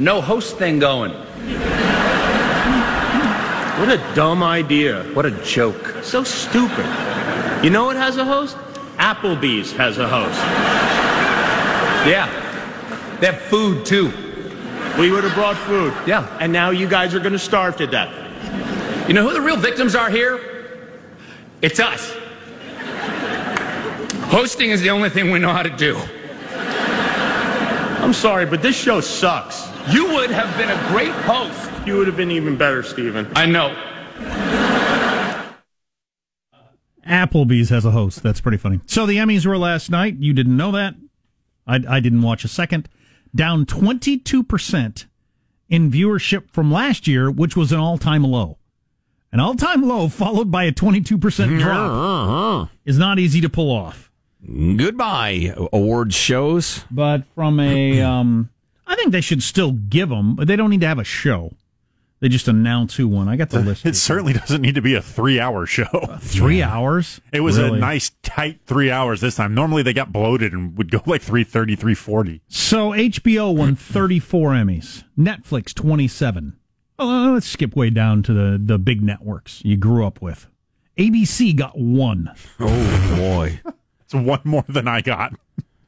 no host thing going. What a dumb idea. What a joke. So stupid. You know what has a host? Applebee's has a host. Yeah. They have food, too. We would have brought food. Yeah. And now you guys are going to starve to death. You know who the real victims are here? It's us. Hosting is the only thing we know how to do. I'm sorry, but this show sucks. You would have been a great host. You would have been even better, Stephen. I know. Applebee's has a host. That's pretty funny. So the Emmys were last night. You didn't know that. I didn't watch a second. Down 22% in viewership from last year, which was an all-time low. An all-time low followed by a 22% drop is not easy to pull off. Goodbye, awards shows. But from a... I think they should still give them, but they don't need to have a show. They just announce who won. I got the list. It certainly doesn't need to be a 3-hour show. 3 hours? It was really a nice, tight 3 hours this time. Normally they got bloated and would go like 3:30, 3:40. So HBO won 34 Emmys. Netflix, 27. Oh, let's skip way down to the big networks you grew up with. ABC got 1. Oh, boy. It's one more than I got.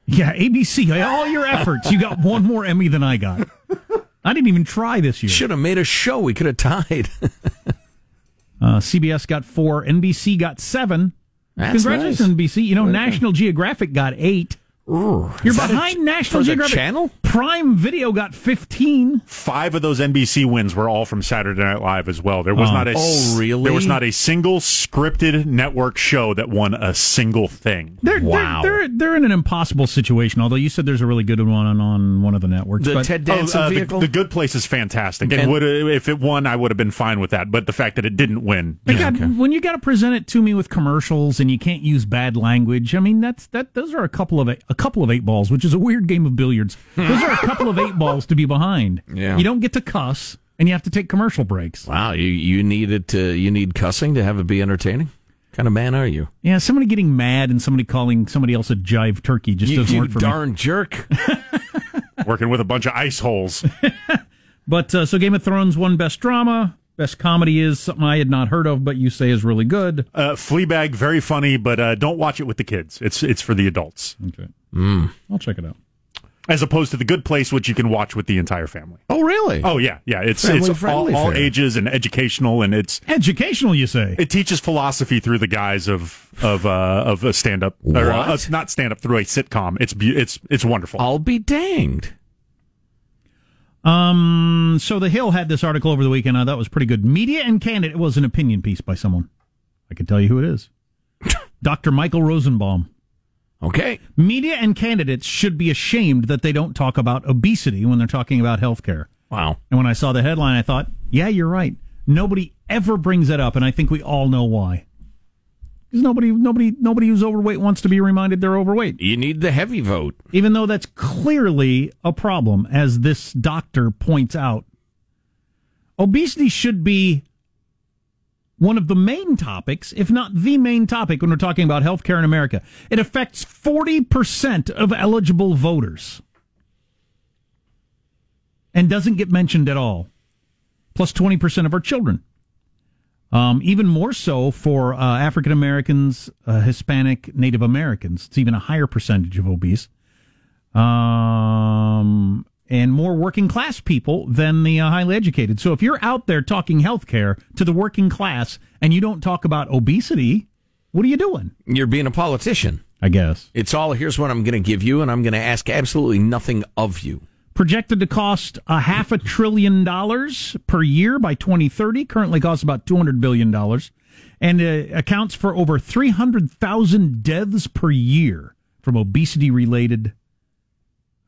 Yeah, ABC, all your efforts, you got one more Emmy than I got. I didn't even try this year. Should have made a show. We could have tied. CBS got 4. NBC got 7. That's congratulations, nice. NBC. You know, okay. National Geographic got 8. Ooh, you're behind National Geographic. Channel? Prime Video got 15. 5 of those NBC wins were all from Saturday Night Live as well. There was There was not a single scripted network show that won a single thing. They're in an impossible situation. Although you said there's a really good one on one of the networks. The Ted Danson vehicle. The Good Place is fantastic, and if it won, I would have been fine with that. But the fact that it didn't win, when you got to present it to me with commercials and you can't use bad language, I mean that. Those are a couple of 8 balls, which is a weird game of billiards. Those are a couple of 8 balls to be behind. Yeah. You don't get to cuss, and you have to take commercial breaks. Wow, you need cussing to have it be entertaining? What kind of man are you? Yeah, somebody getting mad and somebody calling somebody else a jive turkey just doesn't work for me. You darn jerk. Working with a bunch of ice holes. But so Game of Thrones won Best Drama. Best Comedy is something I had not heard of, but you say is really good. Fleabag, very funny, but don't watch it with the kids. It's for the adults. Okay. I'll check it out. As opposed to The Good Place, which you can watch with the entire family. Oh, really? Oh, yeah. Yeah, it's all ages and educational, and it's... Educational, you say? It teaches philosophy through the guise of a stand-up. Or not stand-up, through a sitcom. It's wonderful. I'll be danged. So The Hill had this article over the weekend. I thought it was pretty good. Media and Candid. It was an opinion piece by someone. I can tell you who it is. Dr. Michael Rosenbaum. Okay. Media and candidates should be ashamed that they don't talk about obesity when they're talking about healthcare. Wow. And when I saw the headline, I thought, yeah, you're right. Nobody ever brings that up, and I think we all know why. Because nobody who's overweight wants to be reminded they're overweight. You need the heavy vote. Even though that's clearly a problem, as this doctor points out. Obesity should be one of the main topics, if not the main topic, when we're talking about healthcare in America. It affects 40% of eligible voters and doesn't get mentioned at all, plus 20% of our children. Even more so for African Americans, Hispanic, Native Americans. It's even a higher percentage of obese. And more working class people than the highly educated. So if you're out there talking healthcare to the working class and you don't talk about obesity, what are you doing? You're being a politician, I guess. It's all, here's what I'm going to give you, and I'm going to ask absolutely nothing of you. Projected to cost $500 billion per year by 2030. Currently costs about $200 billion. And accounts for over 300,000 deaths per year from obesity-related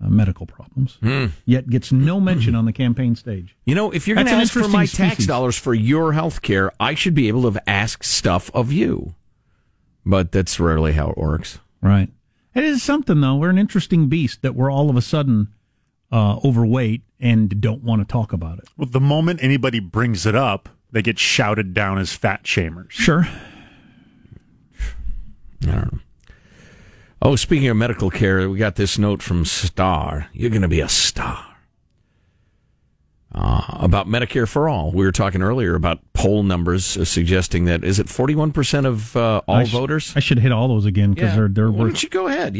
medical problems, yet gets no mention on the campaign stage. You know, if you're going to ask for my tax dollars for your health care, I should be able to ask stuff of you. But that's rarely how it works. Right. It is something, though. We're an interesting beast that we're all of a sudden overweight and don't want to talk about it. Well, the moment anybody brings it up, they get shouted down as fat shamers. Sure. I don't know. Oh, speaking of medical care, we got this note from Star. You're going to be a star. about Medicare for All. We were talking earlier about poll numbers suggesting that, is it 41% of all voters? I should hit all those again because they're worth it. Why don't you go ahead,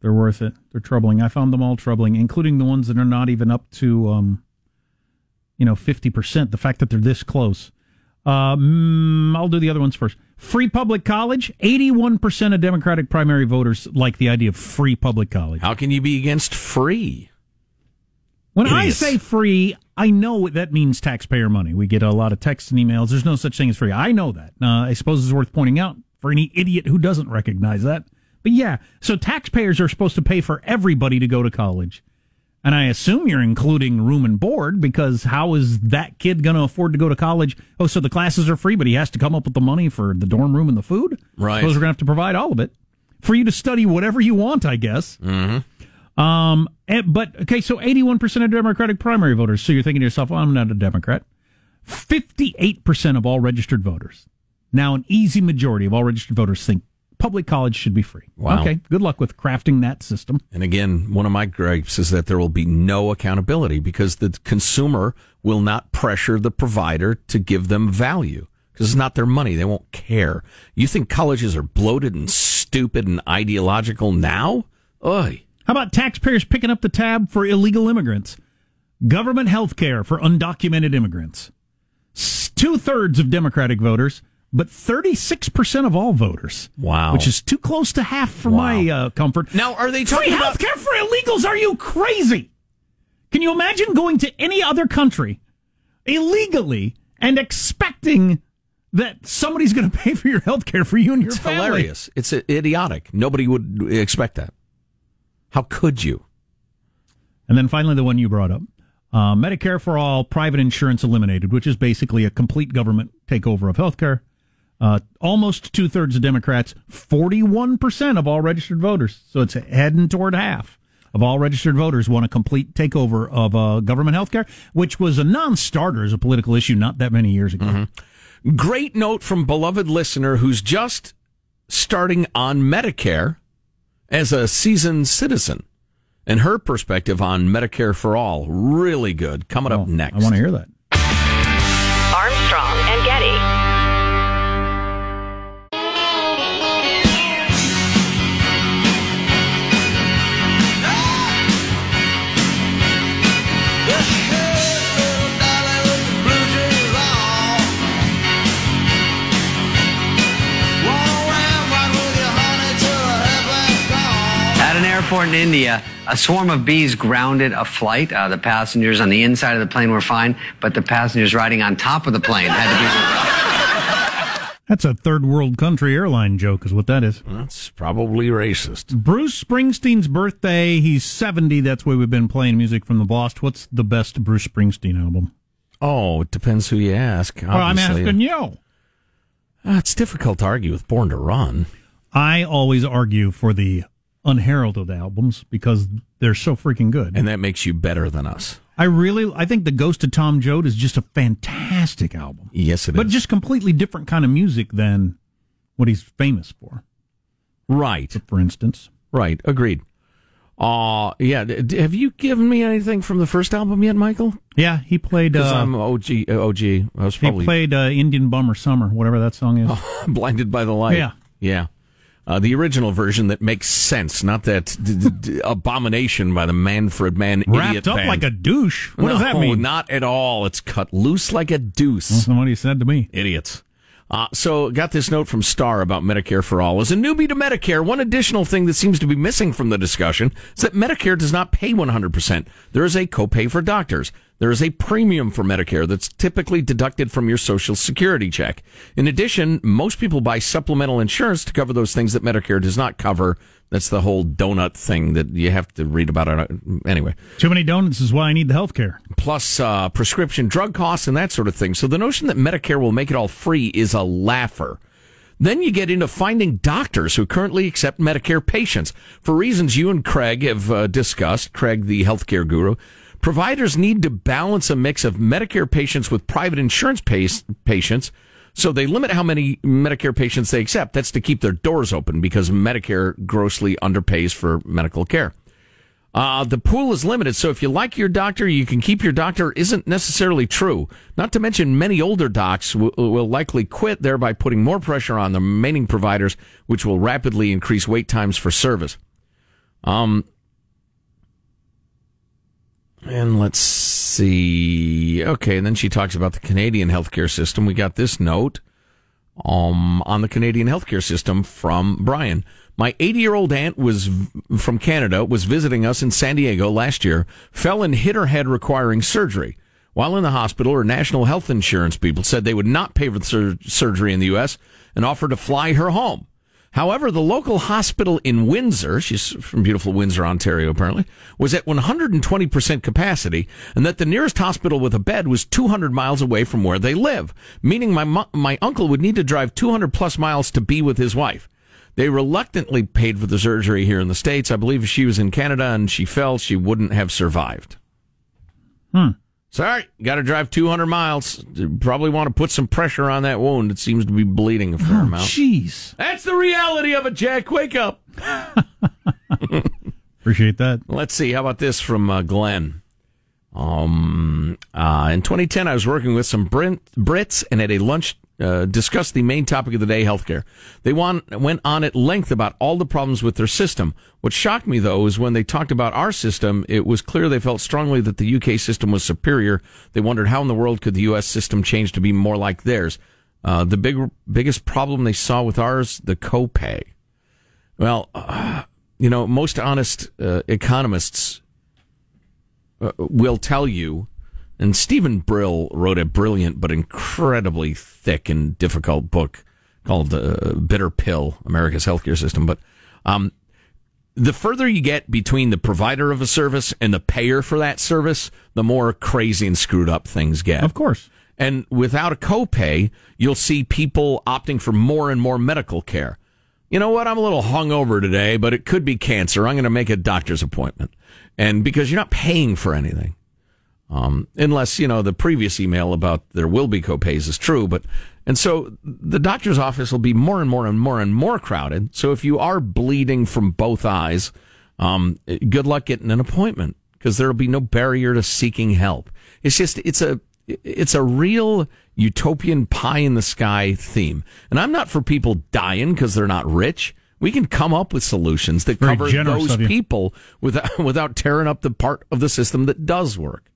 They're worth it. They're troubling. I found them all troubling, including the ones that are not even up to, 50%. The fact that they're this close. I'll do the other ones first. Free public college. 81% of Democratic primary voters like the idea of free public college. How can you be against free? When I say free, I know that means taxpayer money. We get a lot of texts and emails. There's no such thing as free. I know that. I suppose it's worth pointing out for any idiot who doesn't recognize that. But yeah, so taxpayers are supposed to pay for everybody to go to college. And I assume you're including room and board, because how is that kid going to afford to go to college? Oh, so the classes are free, but he has to come up with the money for the dorm room and the food? Right. Suppose we're going to have to provide all of it for you to study whatever you want, I guess. Mm-hmm. So 81% of Democratic primary voters. So you're thinking to yourself, well, I'm not a Democrat. 58% of all registered voters. Now, an easy majority of all registered voters think public college should be free. Wow. Okay, good luck with crafting that system. And again, one of my gripes is that there will be no accountability because the consumer will not pressure the provider to give them value because it's not their money. They won't care. You think colleges are bloated and stupid and ideological now? Oy. How about taxpayers picking up the tab for illegal immigrants? Government health care for undocumented immigrants. 2/3 of Democratic voters, but 36% of all voters. Wow. Which is too close to half for my comfort. Now, are they talking about free healthcare for illegals? Are you crazy? Can you imagine going to any other country illegally and expecting that somebody's going to pay for your healthcare for you and your family? It's hilarious. It's idiotic. Nobody would expect that. How could you? And then finally, the one you brought up. Medicare for All, private insurance eliminated, which is basically a complete government takeover of healthcare. Almost 2/3 of Democrats, 41% of all registered voters. So it's heading toward half of all registered voters want a complete takeover of government healthcare, which was a non-starter as a political issue not that many years ago. Mm-hmm. Great note from beloved listener who's just starting on Medicare as a seasoned citizen. And her perspective on Medicare for All, really good. Coming up next. I want to hear that. Armstrong and Getty. In India, a swarm of bees grounded a flight. The passengers on the inside of the plane were fine, but the passengers riding on top of the plane had to be... That's a third world country airline joke is what that is. That's probably racist. Bruce Springsteen's birthday. He's 70. That's why we've been playing music from the Lost. What's the best Bruce Springsteen album? Oh, it depends who you ask. Well, I'm asking you. It's difficult to argue with Born to Run. I always argue for the unheralded albums because they're so freaking good, and that makes you better than us. I think The Ghost of Tom Joad is just a fantastic album. Yes, it is, but just completely different kind of music than what he's famous for. Right. But for instance. Right. Agreed. Have you given me anything from the first album yet, Michael? Yeah, he played. I'm OG. He played Indian Bummer Summer, whatever that song is. Oh, Blinded by the Light. Yeah. The original version that makes sense, not that abomination by the Manfred Mann idiot band. Wrapped up like a douche? What does that mean? Not at all. It's cut loose like a deuce. That's not what he said to me. Idiots. So got this note from Star about Medicare for All. As a newbie to Medicare, one additional thing that seems to be missing from the discussion is that Medicare does not pay 100%. There is a copay for doctors. There is a premium for Medicare that's typically deducted from your Social Security check. In addition, most people buy supplemental insurance to cover those things that Medicare does not cover. That's the whole donut thing that you have to read about. Anyway. Too many donuts is why I need the health care. Plus prescription drug costs and that sort of thing. So the notion that Medicare will make it all free is a laugher. Then you get into finding doctors who currently accept Medicare patients. For reasons you and Craig have discussed, Craig the healthcare guru, providers need to balance a mix of Medicare patients with private insurance patients, so they limit how many Medicare patients they accept. That's to keep their doors open because Medicare grossly underpays for medical care. The pool is limited, so if you like your doctor, you can keep your doctor isn't necessarily true. Not to mention many older docs will likely quit, thereby putting more pressure on the remaining providers, which will rapidly increase wait times for service. And let's see. Okay, and then she talks about the Canadian healthcare system. We got this note on the Canadian healthcare system from Brian. My 80-year-old aunt was from Canada, was visiting us in San Diego last year, fell and hit her head requiring surgery. While in the hospital, her national health insurance people said they would not pay for the surgery in the U.S. and offered to fly her home. However, the local hospital in Windsor, she's from beautiful Windsor, Ontario apparently, was at 120% capacity, and that the nearest hospital with a bed was 200 miles away from where they live, meaning my uncle would need to drive 200-plus miles to be with his wife. They reluctantly paid for the surgery here in the States. I believe if she was in Canada and she fell, she wouldn't have survived. Sorry, got to drive 200 miles. Probably want to put some pressure on that wound. It seems to be bleeding a fair amount. Jeez. That's the reality of it, Jack. Wake up. Appreciate that. Let's see. How about this from Glenn? In 2010, I was working with some Brits and at a lunch discussed the main topic of the day, healthcare. They went on at length about all the problems with their system. What shocked me, though, is when they talked about our system, it was clear they felt strongly that the UK system was superior. They wondered how in the world could the US system change to be more like theirs. The biggest problem they saw with ours, the copay. Well, most honest economists will tell you. And Stephen Brill wrote a brilliant but incredibly thick and difficult book called The Bitter Pill, America's Healthcare System. But the further you get between the provider of a service and the payer for that service, the more crazy and screwed up things get. Of course. And without a copay, you'll see people opting for more and more medical care. You know what? I'm a little hungover today, but it could be cancer. I'm going to make a doctor's appointment. And because you're not paying for anything. Unless, the previous email about there will be copays is true, and so the doctor's office will be more and more and more and more crowded. So if you are bleeding from both eyes, good luck getting an appointment because there'll be no barrier to seeking help. It's just, it's a real utopian pie in the sky theme. And I'm not for people dying because they're not rich. We can come up with solutions that cover those people without tearing up the part of the system that does work.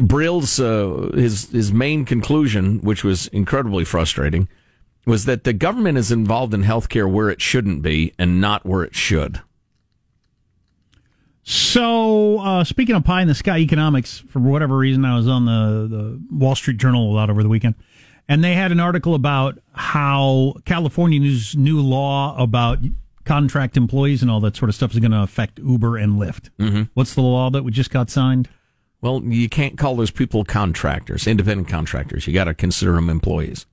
Brill's his main conclusion, which was incredibly frustrating, was that the government is involved in healthcare where it shouldn't be and not where it should. So, speaking of pie in the sky economics, for whatever reason, I was on the Wall Street Journal a lot over the weekend, and they had an article about how California's new law about contract employees and all that sort of stuff is going to affect Uber and Lyft. Mm-hmm. What's the law that we just got signed? Well, you can't call those people contractors, independent contractors. You got to consider them employees.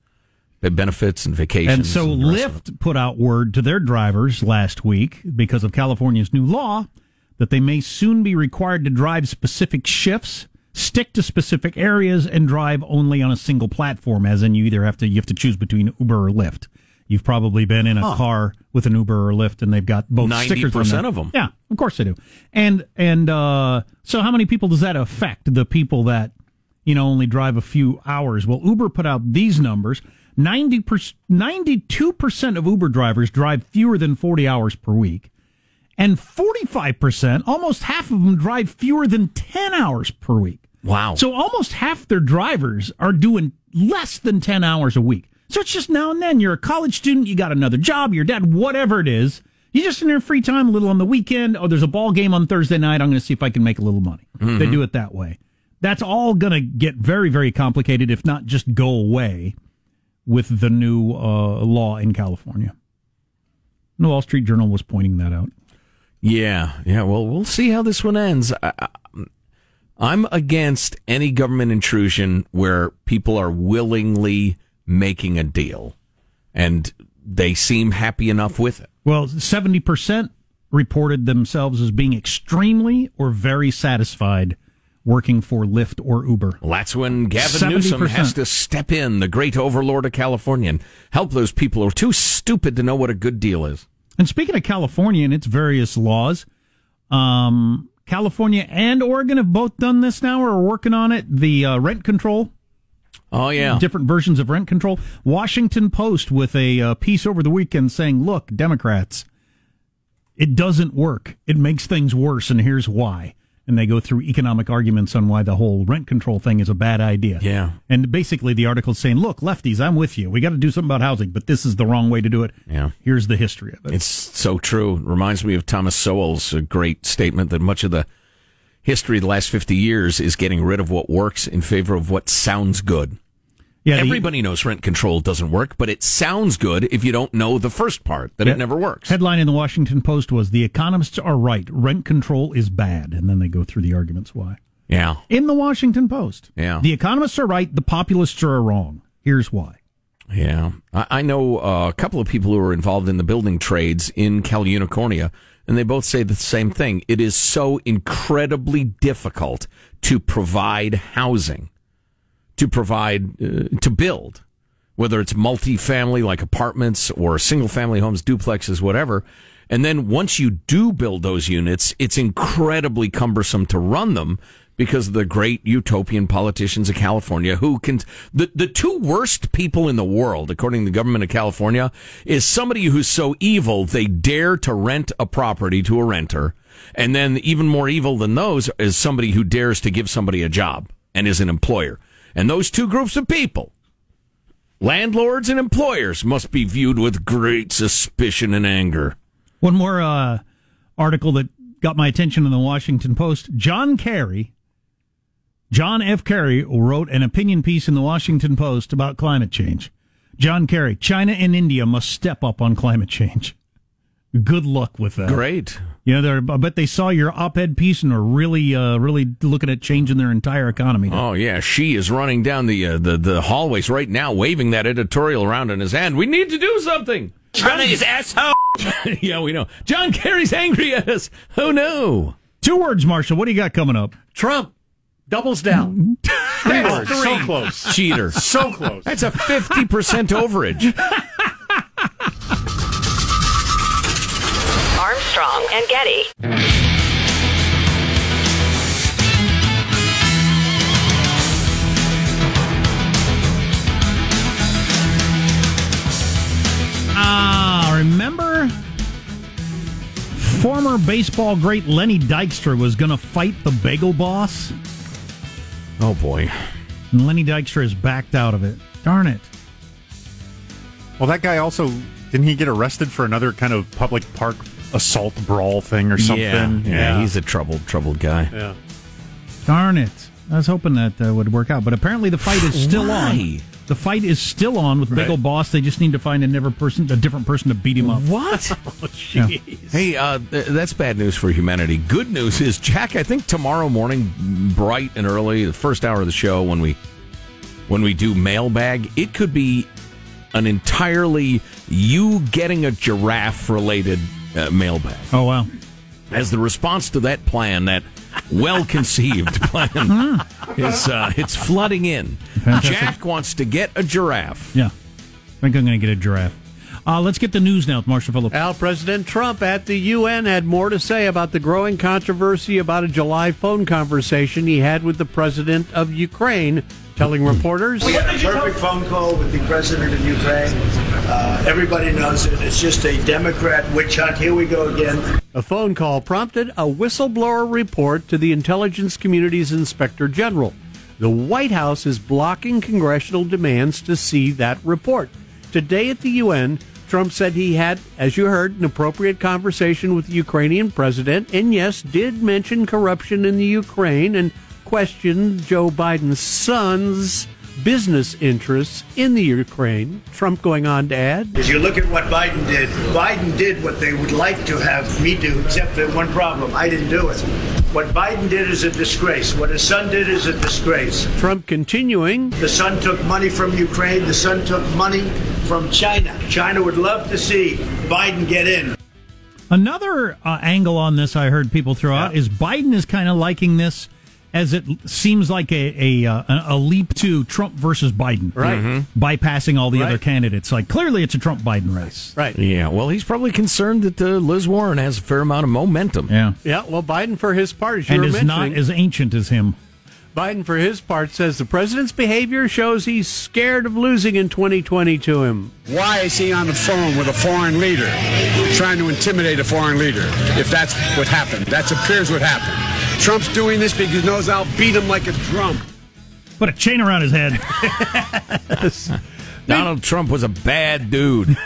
They have benefits and vacations. And so Lyft put out word to their drivers last week because of California's new law that they may soon be required to drive specific shifts, stick to specific areas, and drive only on a single platform, as in you have to choose between Uber or Lyft. You've probably been in a car with an Uber or Lyft, and they've got both stickers on them. 90% of them. Yeah, of course they do. And so how many people does that affect? The people that, only drive a few hours? Well, Uber put out these numbers. 92% of Uber drivers drive fewer than 40 hours per week. And 45%, almost half of them, drive fewer than 10 hours per week. Wow. So almost half their drivers are doing less than 10 hours a week. So it's just now and then. You're a college student, you got another job, your dad, whatever it is. You're just in your free time, a little on the weekend. Oh, there's a ball game on Thursday night. I'm going to see if I can make a little money. Mm-hmm. They do it that way. That's all going to get very, very complicated, if not just go away, with the new law in California. The Wall Street Journal was pointing that out. Yeah. Well, we'll see how this one ends. I'm against any government intrusion where people are willingly making a deal, and they seem happy enough with it. Well, 70% reported themselves as being extremely or very satisfied working for Lyft or Uber. Well, that's when Gavin 70%. Newsom has to step in, the great overlord of California, and help those people who are too stupid to know what a good deal is. And speaking of California and its various laws, California and Oregon have both done this now or are working on it. The rent control. Oh, yeah. Different versions of rent control. Washington Post with a piece over the weekend saying, look, Democrats, it doesn't work. It makes things worse, and here's why. And they go through economic arguments on why the whole rent control thing is a bad idea. Yeah. And basically the article's saying, look, lefties, I'm with you. We got to do something about housing, but this is the wrong way to do it. Yeah. Here's the history of it. It's so true. It reminds me of Thomas Sowell's great statement that much of the history of the last 50 years is getting rid of what works in favor of what sounds good. Yeah, everybody knows rent control doesn't work, but it sounds good if you don't know the first part, that it never works. Headline in the Washington Post was, "The economists are right. Rent control is bad." And then they go through the arguments why. Yeah. In the Washington Post. Yeah. The economists are right. The populists are wrong. Here's why. Yeah. I know a couple of people who are involved in the building trades in Cal Unicornia, and they both say the same thing. It is so incredibly difficult to provide housing. To build, whether it's multifamily like apartments or single-family homes, duplexes, whatever. And then once you do build those units, it's incredibly cumbersome to run them because of the great utopian politicians of California who can... The two worst people in the world, according to the government of California, is somebody who's so evil they dare to rent a property to a renter. And then even more evil than those is somebody who dares to give somebody a job and is an employer. And those two groups of people, landlords and employers, must be viewed with great suspicion and anger. One more article that got my attention in the Washington Post. John F. Kerry wrote an opinion piece in the Washington Post about climate change. John Kerry, China and India must step up on climate change. Good luck with that. Great. You know, I bet they saw your op-ed piece and are really looking at changing their entire economy. Oh, yeah. She is running down the hallways right now, waving that editorial around in his hand. We need to do something. China's asshole. Yeah, we know. John Kerry's angry at us. Oh, no. Two words, Marshall. What do you got coming up? Trump doubles down. Three words. So close. Cheater. So close. That's a 50% overage. Armstrong and Getty. Remember? Former baseball great Lenny Dykstra was going to fight the bagel boss. Oh, boy. And Lenny Dykstra has backed out of it. Darn it. Well, that guy also, didn't he get arrested for another kind of public park assault brawl thing or something? Yeah, he's a troubled guy. Yeah. Darn it. I was hoping that would work out, but apparently the fight is still on. The fight is still on with Big Ol' Boss. They just need to find a different person to beat him up. What? Oh, jeez. Yeah. Hey, that's bad news for humanity. Good news is, Jack, I think tomorrow morning, bright and early, the first hour of the show, when we do mailbag, it could be an entirely you getting a giraffe related mailbag. Oh, wow. As the response to that plan, that well-conceived plan, is it's flooding in. Fantastic. Jack wants to get a giraffe. Yeah. I think I'm going to get a giraffe. Let's get the news now with Marshall Phillips. President Trump at the UN had more to say about the growing controversy about a July phone conversation he had with the president of Ukraine, telling reporters... We had a perfect phone call with the president of Ukraine. Everybody knows it. It's just a Democrat witch hunt. Here we go again. A phone call prompted a whistleblower report to the intelligence community's inspector general. The White House is blocking congressional demands to see that report. Today at the UN... Trump said he had, as you heard, an appropriate conversation with the Ukrainian president, and yes, did mention corruption in the Ukraine and questioned Joe Biden's son's business interests in the Ukraine. Trump going on to add, "As you look at what Biden did what they would like to have me do, except for one problem. I didn't do it. What Biden did is a disgrace. What his son did is a disgrace." Trump continuing, "The son took money from Ukraine. The son took money from China. China would love to see Biden get in." Another angle on this I heard people throw out is Biden is kind of liking this as it seems like a leap to Trump versus Biden, right? Mm-hmm. Bypassing all the other candidates. Like, clearly it's a Trump-Biden race. Right. Yeah, well, he's probably concerned that Liz Warren has a fair amount of momentum. Yeah. Yeah, well, Biden, for his part, as you were mentioning, not as ancient as him. Biden, for his part, says the president's behavior shows he's scared of losing in 2020 to him. Why is he on the phone with a foreign leader, trying to intimidate a foreign leader, if that's what happened? That appears what happened. Trump's doing this because he knows I'll beat him like a drum. Put a chain around his head. Donald Trump was a bad dude.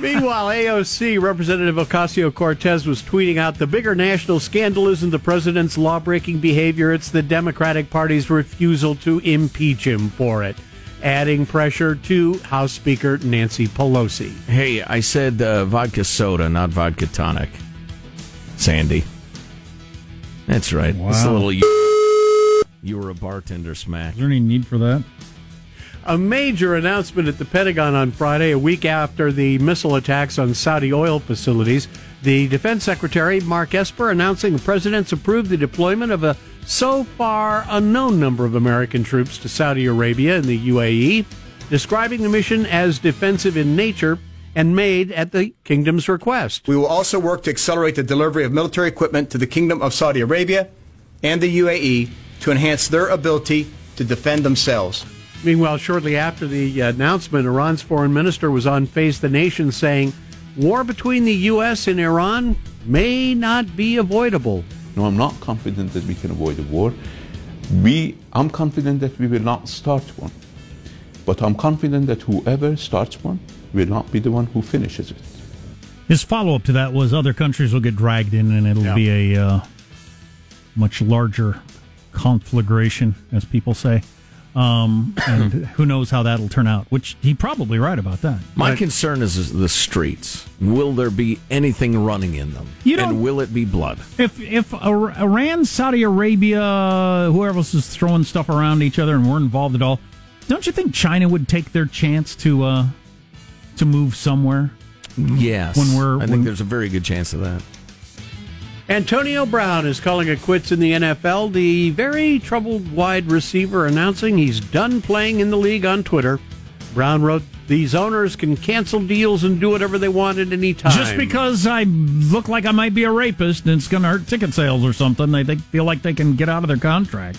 Meanwhile, AOC Representative Ocasio-Cortez was tweeting out, the bigger national scandal isn't the president's law-breaking behavior, it's the Democratic Party's refusal to impeach him for it, adding pressure to House Speaker Nancy Pelosi. Hey, I said vodka soda, not vodka tonic. Sandy. That's right. Wow. It's a little... You were a bartender smack. Is there any need for that? A major announcement at the Pentagon on Friday, a week after the missile attacks on Saudi oil facilities. The Defense Secretary, Mark Esper, announcing the president's approved the deployment of a so far unknown number of American troops to Saudi Arabia and the UAE, describing the mission as defensive in nature and made at the kingdom's request. We will also work to accelerate the delivery of military equipment to the Kingdom of Saudi Arabia and the UAE to enhance their ability to defend themselves. Meanwhile, shortly after the announcement, Iran's foreign minister was on Face the Nation saying, war between the U.S. and Iran may not be avoidable. No, I'm not confident that we can avoid a war. I'm confident that we will not start one. But I'm confident that whoever starts one will not be the one who finishes it. His follow-up to that was other countries will get dragged in and it'll be a much larger conflagration, as people say. And who knows how that'll turn out, which he probably right about that. My concern is the streets. Will there be anything running in them? And will it be blood? If Iran, Saudi Arabia, whoever else is throwing stuff around each other and we're involved at all, don't you think China would take their chance to move somewhere? Yes. I think there's a very good chance of that. Antonio Brown is calling it quits in the NFL. The very troubled wide receiver announcing he's done playing in the league on Twitter. Brown wrote, these owners can cancel deals and do whatever they want at any time. Just because I look like I might be a rapist and it's going to hurt ticket sales or something, they feel like they can get out of their contract.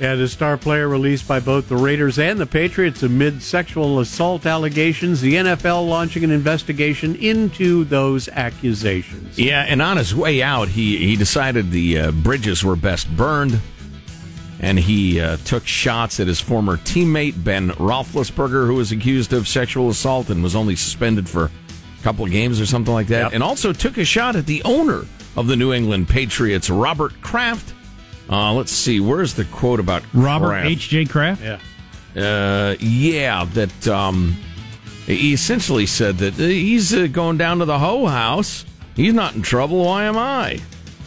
Yeah, the star player released by both the Raiders and the Patriots amid sexual assault allegations, the NFL launching an investigation into those accusations. Yeah, and on his way out, he decided the bridges were best burned, and he took shots at his former teammate, Ben Roethlisberger, who was accused of sexual assault and was only suspended for a couple of games or something like that, and also took a shot at the owner of the New England Patriots, Robert Kraft. Let's see, where's the quote about Robert H.J. Kraft? Yeah. He essentially said that he's going down to the hoe house. He's not in trouble. Why am I?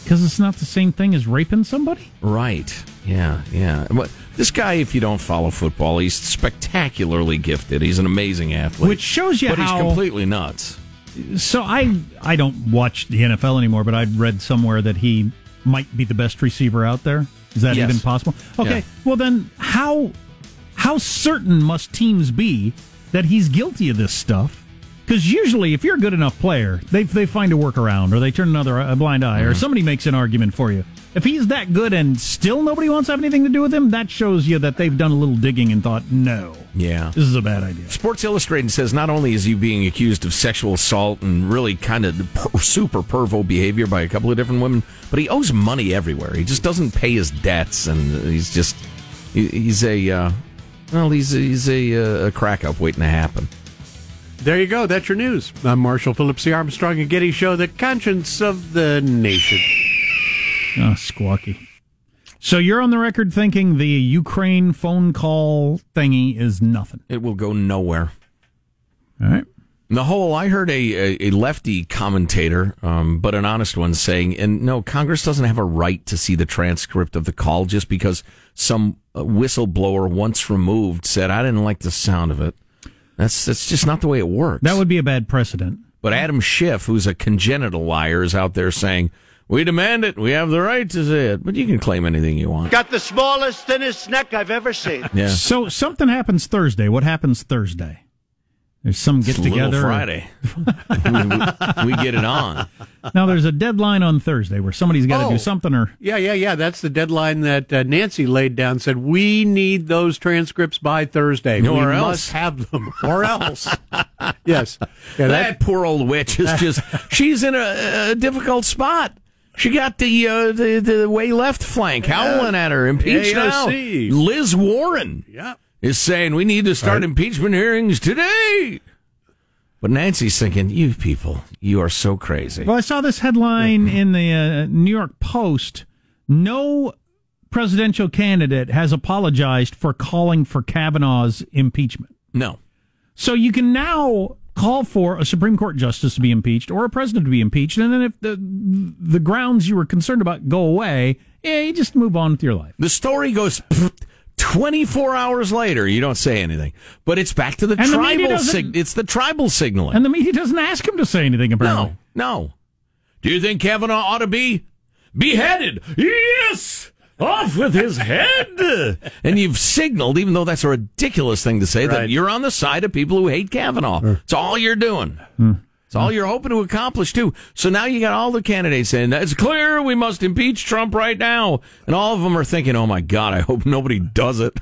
Because it's not the same thing as raping somebody? Right. Yeah. This guy, if you don't follow football, he's spectacularly gifted. He's an amazing athlete. Which shows you how... But he's completely nuts. So I don't watch the NFL anymore, but I've read somewhere that he... might be the best receiver out there. Is that even possible? Okay. Yeah. Well, then how certain must teams be that he's guilty of this stuff? Because usually, if you're a good enough player, they find a workaround or they turn a blind eye or somebody makes an argument for you. If he's that good and still nobody wants to have anything to do with him, that shows you that they've done a little digging and thought, no, this is a bad idea. Sports Illustrated says not only is he being accused of sexual assault and really kind of super pervo behavior by a couple of different women, but he owes money everywhere. He just doesn't pay his debts, and he's a crack up waiting to happen. There you go. That's your news. I'm Marshall Phillips, the Armstrong and Getty Show, the conscience of the nation. Oh, squawky. So you're on the record thinking the Ukraine phone call thingy is nothing. It will go nowhere. All right. I heard a lefty commentator, but an honest one, saying, and no, Congress doesn't have a right to see the transcript of the call just because some whistleblower once removed said, I didn't like the sound of it. That's just not the way it works. That would be a bad precedent. But Adam Schiff, who's a congenital liar, is out there saying, We demand it. We have the right to say it. But you can claim anything you want. Got the smallest, thinnest neck I've ever seen. Yeah. So something happens Thursday. What happens Thursday? There's some get-together. Friday. we get it on. Now, there's a deadline on Thursday where somebody's got to do something. Yeah. That's the deadline that Nancy laid down, said, we need those transcripts by Thursday. No, or else. Must have them. Or else. Yes. Yeah, that poor old witch is just, she's in a difficult spot. She got the way left flank howling at her. Impeached now. Liz Warren. Yeah. Is saying we need to start impeachment hearings today. But Nancy's thinking, you people, you are so crazy. Well, I saw this headline in the New York Post. No presidential candidate has apologized for calling for Kavanaugh's impeachment. No. So you can now call for a Supreme Court justice to be impeached or a president to be impeached. And then if the grounds you were concerned about go away, you just move on with your life. The story goes... 24 hours later, you don't say anything. But it's back to the tribal it's the tribal signaling. And the media doesn't ask him to say anything, apparently. No. Do you think Kavanaugh ought to be beheaded? Yes! Off with his head! And you've signaled, even though that's a ridiculous thing to say, that you're on the side of people who hate Kavanaugh. It's all you're doing. It's all you're hoping to accomplish, too. So now you got all the candidates saying, it's clear we must impeach Trump right now. And all of them are thinking, oh, my God, I hope nobody does it.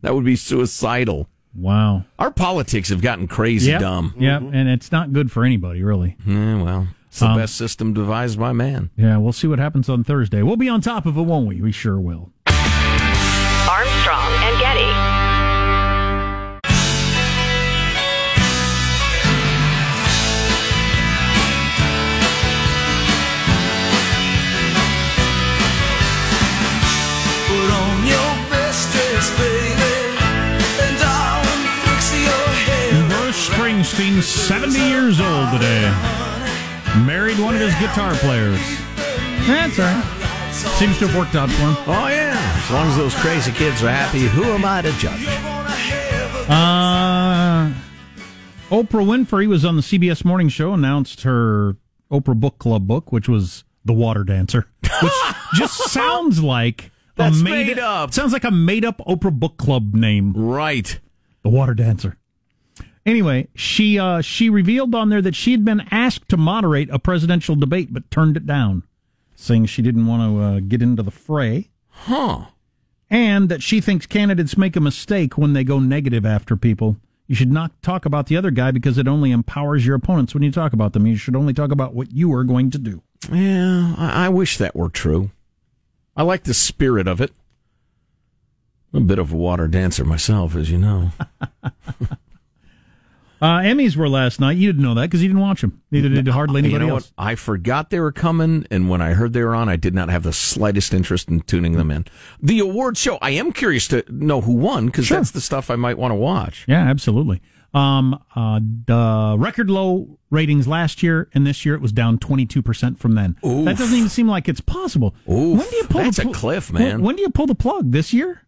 That would be suicidal. Wow. Our politics have gotten crazy dumb. Yep, and it's not good for anybody, really. Well, it's the best system devised by man. Yeah, we'll see what happens on Thursday. We'll be on top of it, won't we? We sure will. Armstrong and Getty. Bruce Springsteen, 70 years old today. Married one of his guitar players. That's all right. Seems to have worked out for him. Oh, yeah. As long as those crazy kids are happy, who am I to judge? Oprah Winfrey was on the CBS Morning Show, announced her Oprah Book Club book, which was The Water Dancer, which just sounds like... That's made up. Sounds like a made-up Oprah Book Club name. Right. The Water Dancer. Anyway, she revealed on there that she had been asked to moderate a presidential debate, but turned it down, saying she didn't want to get into the fray. Huh. And that she thinks candidates make a mistake when they go negative after people. You should not talk about the other guy because it only empowers your opponents when you talk about them. You should only talk about what you are going to do. Yeah, I wish that were true. I like the spirit of it. I'm a bit of a water dancer myself, as you know. Emmys were last night. You didn't know that because you didn't watch them. Neither did hardly anybody else. What? I forgot they were coming, and when I heard they were on, I did not have the slightest interest in tuning them in. The award show, I am curious to know who won because that's the stuff I might want to watch. Yeah, absolutely. Record low ratings last year, and this year it was down 22% from then. Oof. That doesn't even seem like it's possible. Oof. When do you pull a cliff, man. When do you pull the plug? This year?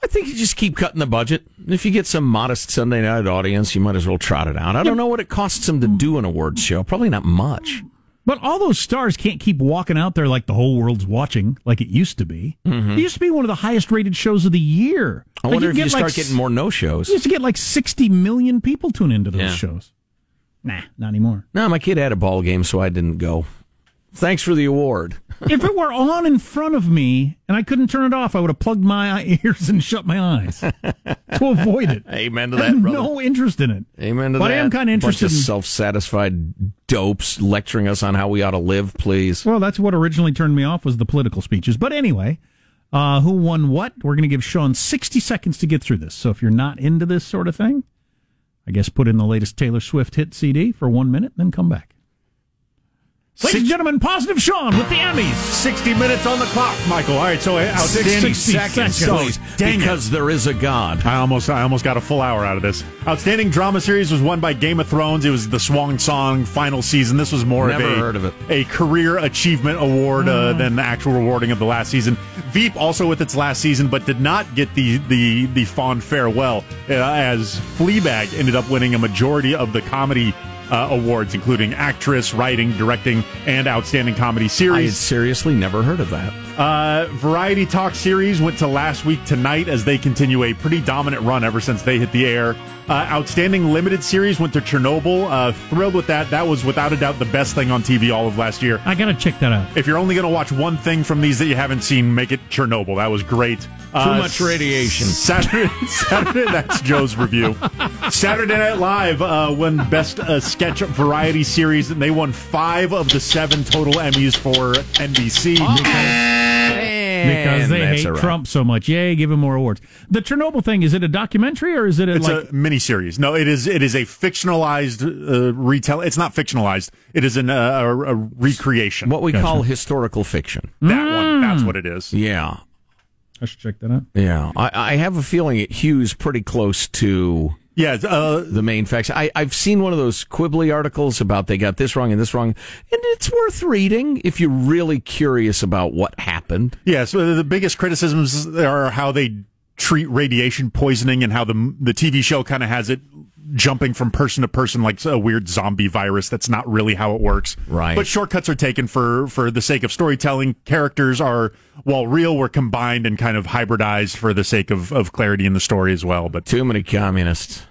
I think you just keep cutting the budget. If you get some modest Sunday night audience, you might as well trot it out. I don't know what it costs them to do an awards show. Probably not much. But all those stars can't keep walking out there like the whole world's watching, like it used to be. Mm-hmm. It used to be one of the highest rated shows of the year. I wonder if you start getting more no-shows. You used to get like 60 million people tune into those shows. Nah, not anymore. No, my kid had a ball game, so I didn't go. Thanks for the award. If it were on in front of me and I couldn't turn it off, I would have plugged my ears and shut my eyes to avoid it. Amen to that, brother. No interest in it. Amen to that. But I am kind of interested. Bunch of self-satisfied dopes lecturing us on how we ought to live, please. Well, that's what originally turned me off was the political speeches. But anyway, who won what? We're going to give Sean 60 seconds to get through this. So if you're not into this sort of thing, I guess put in the latest Taylor Swift hit CD for 1 minute, then come back. Ladies and gentlemen, Positive Sean with the Emmys. 60 minutes on the clock, Michael. All right, so I'll take 60 seconds, please. Because there is a God. I almost got a full hour out of this. Outstanding drama series was won by Game of Thrones. It was the swan song final season. This was more of a career achievement award than the actual rewarding of the last season. Veep also with its last season, but did not get the fond farewell as Fleabag ended up winning a majority of the comedy awards, including actress, writing, directing, and outstanding comedy series. I had seriously never heard of that. Variety Talk series went to Last Week Tonight as they continue a pretty dominant run ever since they hit the air. Outstanding limited series went to Chernobyl. Thrilled with that. That was without a doubt the best thing on TV all of last year. I gotta check that out. If you're only gonna watch one thing from these that you haven't seen, make it Chernobyl. That was great. Too much radiation. Saturday. That's Joe's review. Saturday Night Live won Best Sketch Variety Series, and they won 5 of the 7 total Emmys for NBC. Because they hate Trump so much. Yay, give him more awards. The Chernobyl thing, is it a documentary or is it a miniseries? No, it is a fictionalized retelling. It's not fictionalized. It is a recreation. What we call historical fiction. That one, that's what it is. Yeah. I should check that out. Yeah. I have a feeling it hews pretty close to... Yeah, the main facts. I've seen one of those quibbly articles about they got this wrong and this wrong, and it's worth reading if you're really curious about what happened. Yeah, so the biggest criticisms are how they treat radiation poisoning and how the TV show kind of has it jumping from person to person like a weird zombie virus. That's not really how it works. Right. But shortcuts are taken for the sake of storytelling. Characters are, while real, were combined and kind of hybridized for the sake of clarity in the story as well. But too many communists.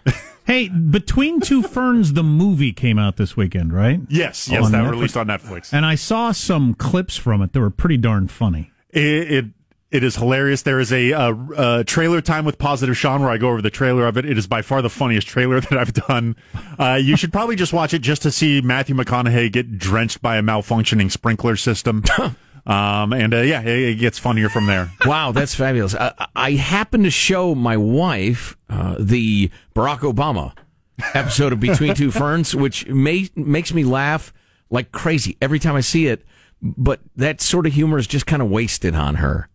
Hey, Between Two Ferns, the movie came out this weekend, right? Yes, that released on Netflix. And I saw some clips from it that were pretty darn funny. It is hilarious. There is a trailer time with Positive Sean where I go over the trailer of it. It is by far the funniest trailer that I've done. You should probably just watch it just to see Matthew McConaughey get drenched by a malfunctioning sprinkler system. It gets funnier from there. Wow, that's fabulous. I happened to show my wife the Barack Obama episode of Between Two Ferns, which makes me laugh like crazy every time I see it. But that sort of humor is just kind of wasted on her.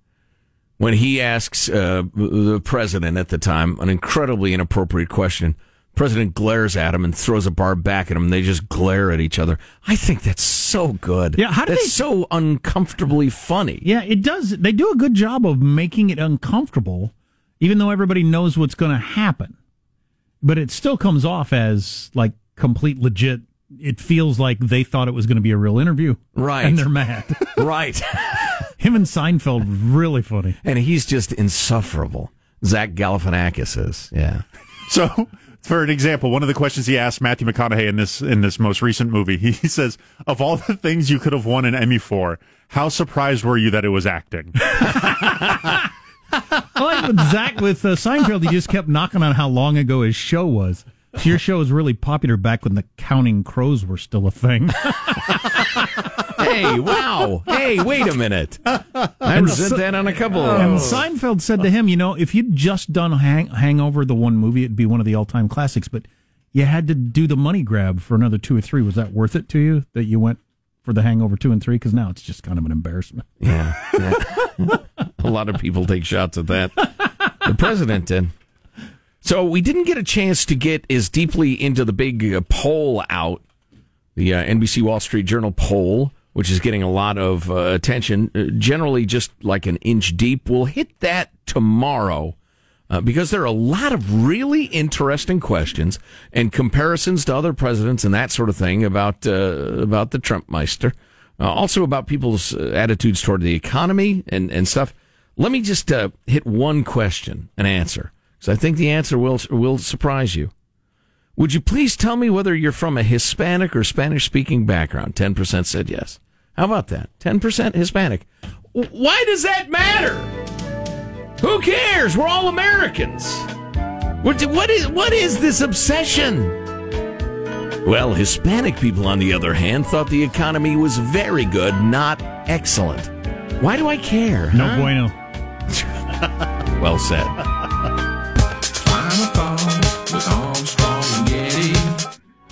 When he asks the president at the time an incredibly inappropriate question, the president glares at him and throws a barb back at him, and they just glare at each other. I think that's so good. Yeah, so uncomfortably funny. Yeah, it does. They do a good job of making it uncomfortable, even though everybody knows what's going to happen. But it still comes off as, like, complete legit. It feels like they thought it was going to be a real interview. Right. And they're mad. Right. Him and Seinfeld, really funny. And he's just insufferable. Zach Galifianakis is, yeah. So, for an example, one of the questions he asked Matthew McConaughey in this most recent movie, he says, of all the things you could have won an Emmy for, how surprised were you that it was acting? Like with Zach, with Seinfeld, he just kept knocking on how long ago his show was. Your show was really popular back when the Counting Crows were still a thing. Hey, wow. Hey, wait a minute. I resent that on a couple of... And Seinfeld said to him, you know, if you'd just done Hangover, the one movie, it'd be one of the all-time classics, but you had to do the money grab for another 2 or 3. Was that worth it to you that you went for the Hangover 2 and 3? Because now it's just kind of an embarrassment. Yeah. A lot of people take shots at that. The president did. So we didn't get a chance to get as deeply into the big poll out, the NBC Wall Street Journal poll, which is getting a lot of attention, generally just like an inch deep. We'll hit that tomorrow because there are a lot of really interesting questions and comparisons to other presidents and that sort of thing about the Trumpmeister. Also about people's attitudes toward the economy and stuff. Let me just hit one question and answer, because I think the answer will surprise you. Would you please tell me whether you're from a Hispanic or Spanish-speaking background? 10% said yes. How about that? 10% Hispanic. Why does that matter? Who cares? We're all Americans. What is this obsession? Well, Hispanic people, on the other hand, thought the economy was very good, not excellent. Why do I care? No bueno. Well said.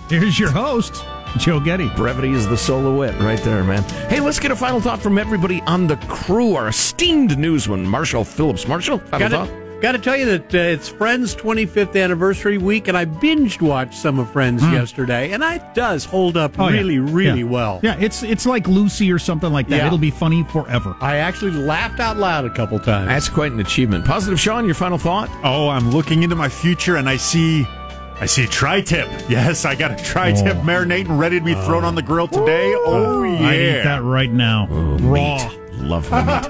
Here's your host, Joe Getty. Brevity is the soul of wit right there, man. Hey, let's get a final thought from everybody on the crew. Our esteemed newsman, Marshall Phillips. Marshall, final thought? Got to tell you that it's Friends' 25th anniversary week, and I binge-watched some of Friends yesterday, and it does hold up really well. Yeah, it's like Lucy or something like that. Yeah. It'll be funny forever. I actually laughed out loud a couple times. That's quite an achievement. Positive Sean, your final thought? Oh, I'm looking into my future, and I see... I see tri-tip. Yes, I got a tri-tip marinating ready to be thrown on the grill today. Oh, yeah. I eat that right now. Ooh, raw. Meat. Love meat.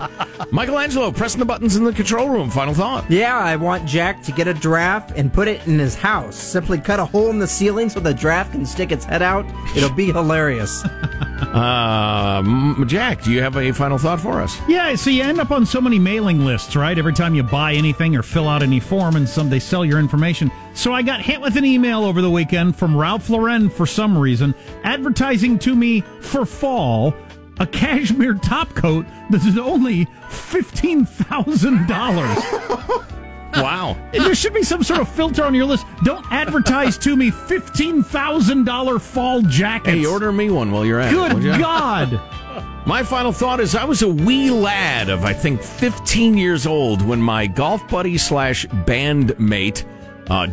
Michelangelo, pressing the buttons in the control room. Final thought. Yeah, I want Jack to get a giraffe and put it in his house. Simply cut a hole in the ceiling so the giraffe can stick its head out. It'll be hilarious. Jack, do you have a final thought for us? Yeah, so you end up on so many mailing lists, right? Every time you buy anything or fill out any form, and some they sell your information. So I got hit with an email over the weekend from Ralph Lauren for some reason, advertising to me for fall a cashmere top coat that is only $15,000. Wow. There should be some sort of filter on your list. Don't advertise to me $15,000 fall jackets. Hey, order me one while you're at it. Good God. My final thought is I was a wee lad of, I think, 15 years old when my golf buddy slash bandmate,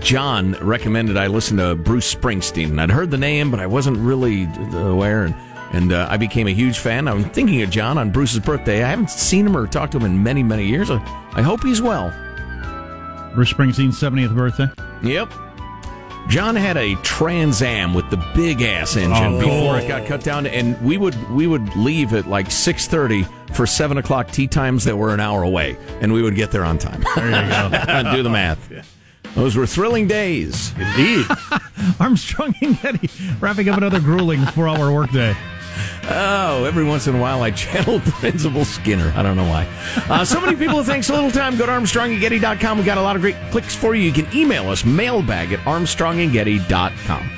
John, recommended I listen to Bruce Springsteen. And I'd heard the name, but I wasn't really aware. And I became a huge fan. I'm thinking of John on Bruce's birthday. I haven't seen him or talked to him in many, many years. I hope he's well. Bruce Springsteen's 70th birthday. Yep. John had a Trans Am with the big ass engine before it got cut down, and we would leave at like 6:30 for 7 o'clock tee times that were an hour away, and we would get there on time. There you go. Do the math. Yeah. Those were thrilling days, indeed. Armstrong and Getty wrapping up another grueling 4-hour workday. Oh, every once in a while I channel Principal Skinner. I don't know why. So many people, thanks a little time. Go to ArmstrongandGetty.com. We've got a lot of great clicks for you. You can email us, mailbag at ArmstrongandGetty.com.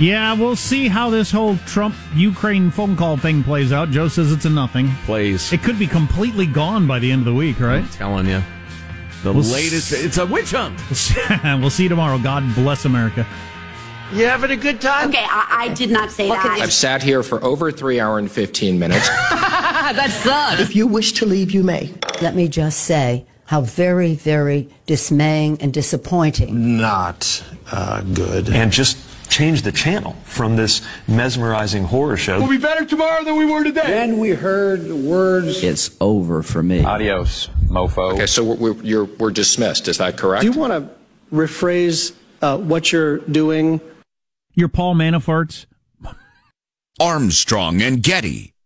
Yeah, we'll see how this whole Trump-Ukraine phone call thing plays out. Joe says it's a nothing. Please. It could be completely gone by the end of the week, right? I'm telling you. The latest. It's a witch hunt. We'll see you tomorrow. God bless America. You having a good time? Okay, I did not say that. I've sat here for over 3 hours and 15 minutes. That sucks. If you wish to leave, you may. Let me just say how very, very dismaying and disappointing. Not good. And just change the channel from this mesmerizing horror show. We'll be better tomorrow than we were today. Then we heard the words. It's over for me. Adios, mofo. Okay, so we're dismissed. Is that correct? Do you want to rephrase what you're doing? Your Paul Manafort's. Armstrong and Getty.